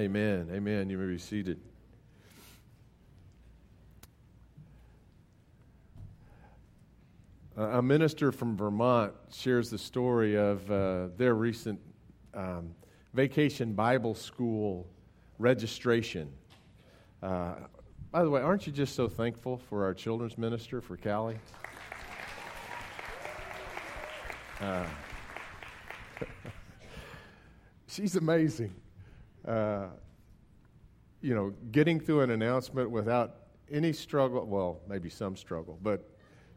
Amen. Amen. You may be seated. A minister from Vermont shares the story of their recent Vacation Bible School registration. By the way, aren't you just so thankful for our children's minister, for Callie? She's amazing. Getting through an announcement without any struggle, well, maybe some struggle, but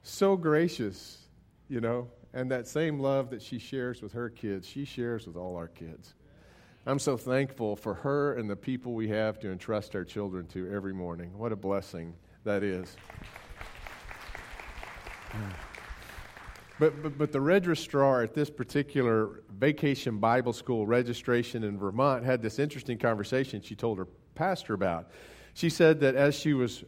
so gracious, and that same love that she shares with her kids, she shares with all our kids. I'm so thankful for her and the people we have to entrust our children to every morning. What a blessing that is. But the registrar at this particular Vacation Bible School registration in Vermont had this interesting conversation she told her pastor about. She said that as she was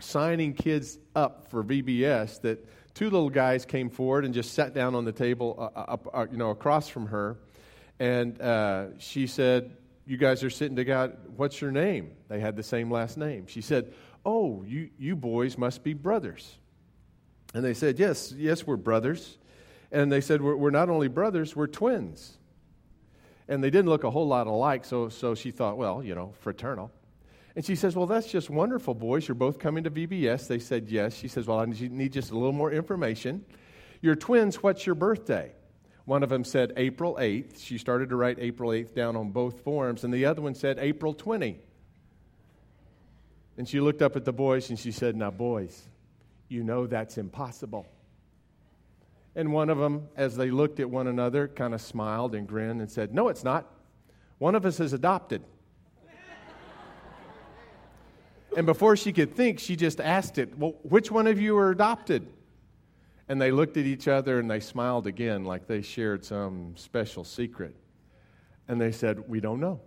signing kids up for VBS, that two little guys came forward and just sat down on the table, across from her. And she said, "You guys are sitting together. What's your name?" They had the same last name. She said, "Oh, you boys must be brothers." And they said, yes, we're brothers. And they said, we're not only brothers, we're twins. And they didn't look a whole lot alike, so she thought, well, fraternal. And she says, "Well, that's just wonderful, boys. You're both coming to VBS." They said, "Yes." She says, "Well, I need just a little more information. You're twins. What's your birthday?" One of them said April 8th. She started to write April 8th down on both forms. And the other one said April 20. And she looked up at the boys and she said, "Now, boys, you know that's impossible." And one of them, as they looked at one another, kind of smiled and grinned and said, "No, it's not. One of us is adopted." And before she could think, she just asked it, "Well, which one of you are adopted?" And they looked at each other and they smiled again like they shared some special secret. And they said, "We don't know.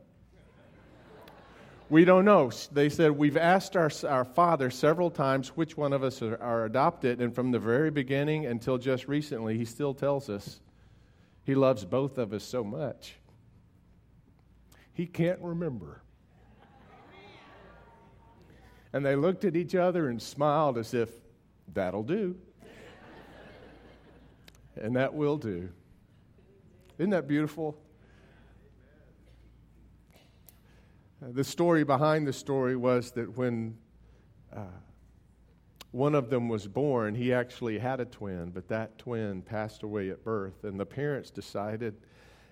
We don't know." They said, "We've asked our father several times which one of us are adopted, and from the very beginning until just recently, he still tells us he loves both of us so much. He can't remember." And they looked at each other and smiled as if, "That'll do." And that will do. Isn't that beautiful? The story behind the story was that when one of them was born, he actually had a twin, but that twin passed away at birth, and the parents decided,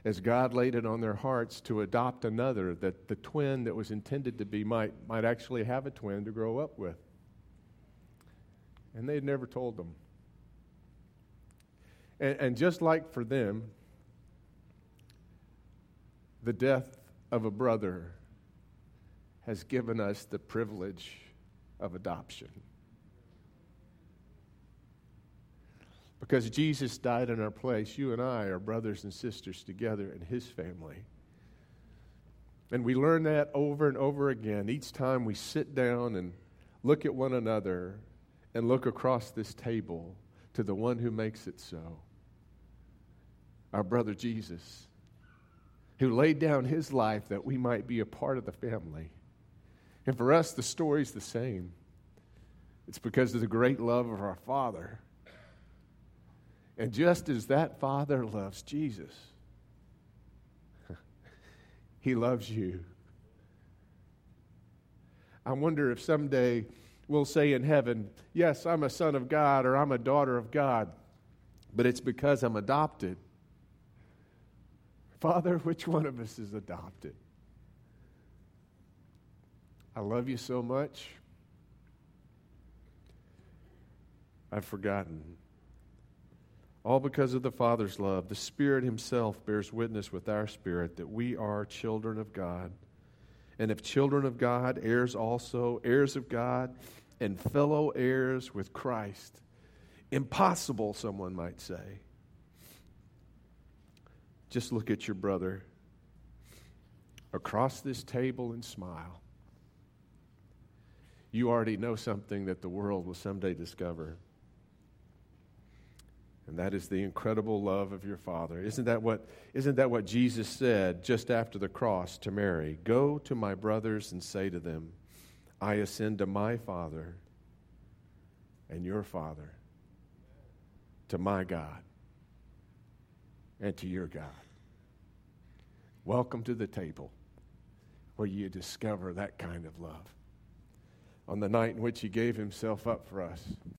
as God laid it on their hearts, to adopt another, that the twin that was intended to be might actually have a twin to grow up with. And they had never told them. And just like for them, the death of a brother has given us the privilege of adoption. Because Jesus died in our place, you and I are brothers and sisters together in his family. And we learn that over and over again. Each time we sit down and look at one another and look across this table to the one who makes it so, our brother Jesus, who laid down his life that we might be a part of the family. And for us, the story's the same. It's because of the great love of our Father. And just as that Father loves Jesus, he loves you. I wonder if someday we'll say in heaven, "Yes, I'm a son of God," or "I'm a daughter of God, but it's because I'm adopted." Father, which one of us is adopted? I love you so much, I've forgotten. All because of the Father's love, the Spirit himself bears witness with our spirit that we are children of God. And if children of God, heirs also, heirs of God, and fellow heirs with Christ. Impossible, someone might say. Just look at your brother across this table and smile. You already know something that the world will someday discover. And that is the incredible love of your Father. Isn't that what Jesus said just after the cross to Mary? Go to my brothers and say to them, I ascend to my Father and your Father, to my God and to your God. Welcome to the table where you discover that kind of love. On the night in which he gave himself up for us,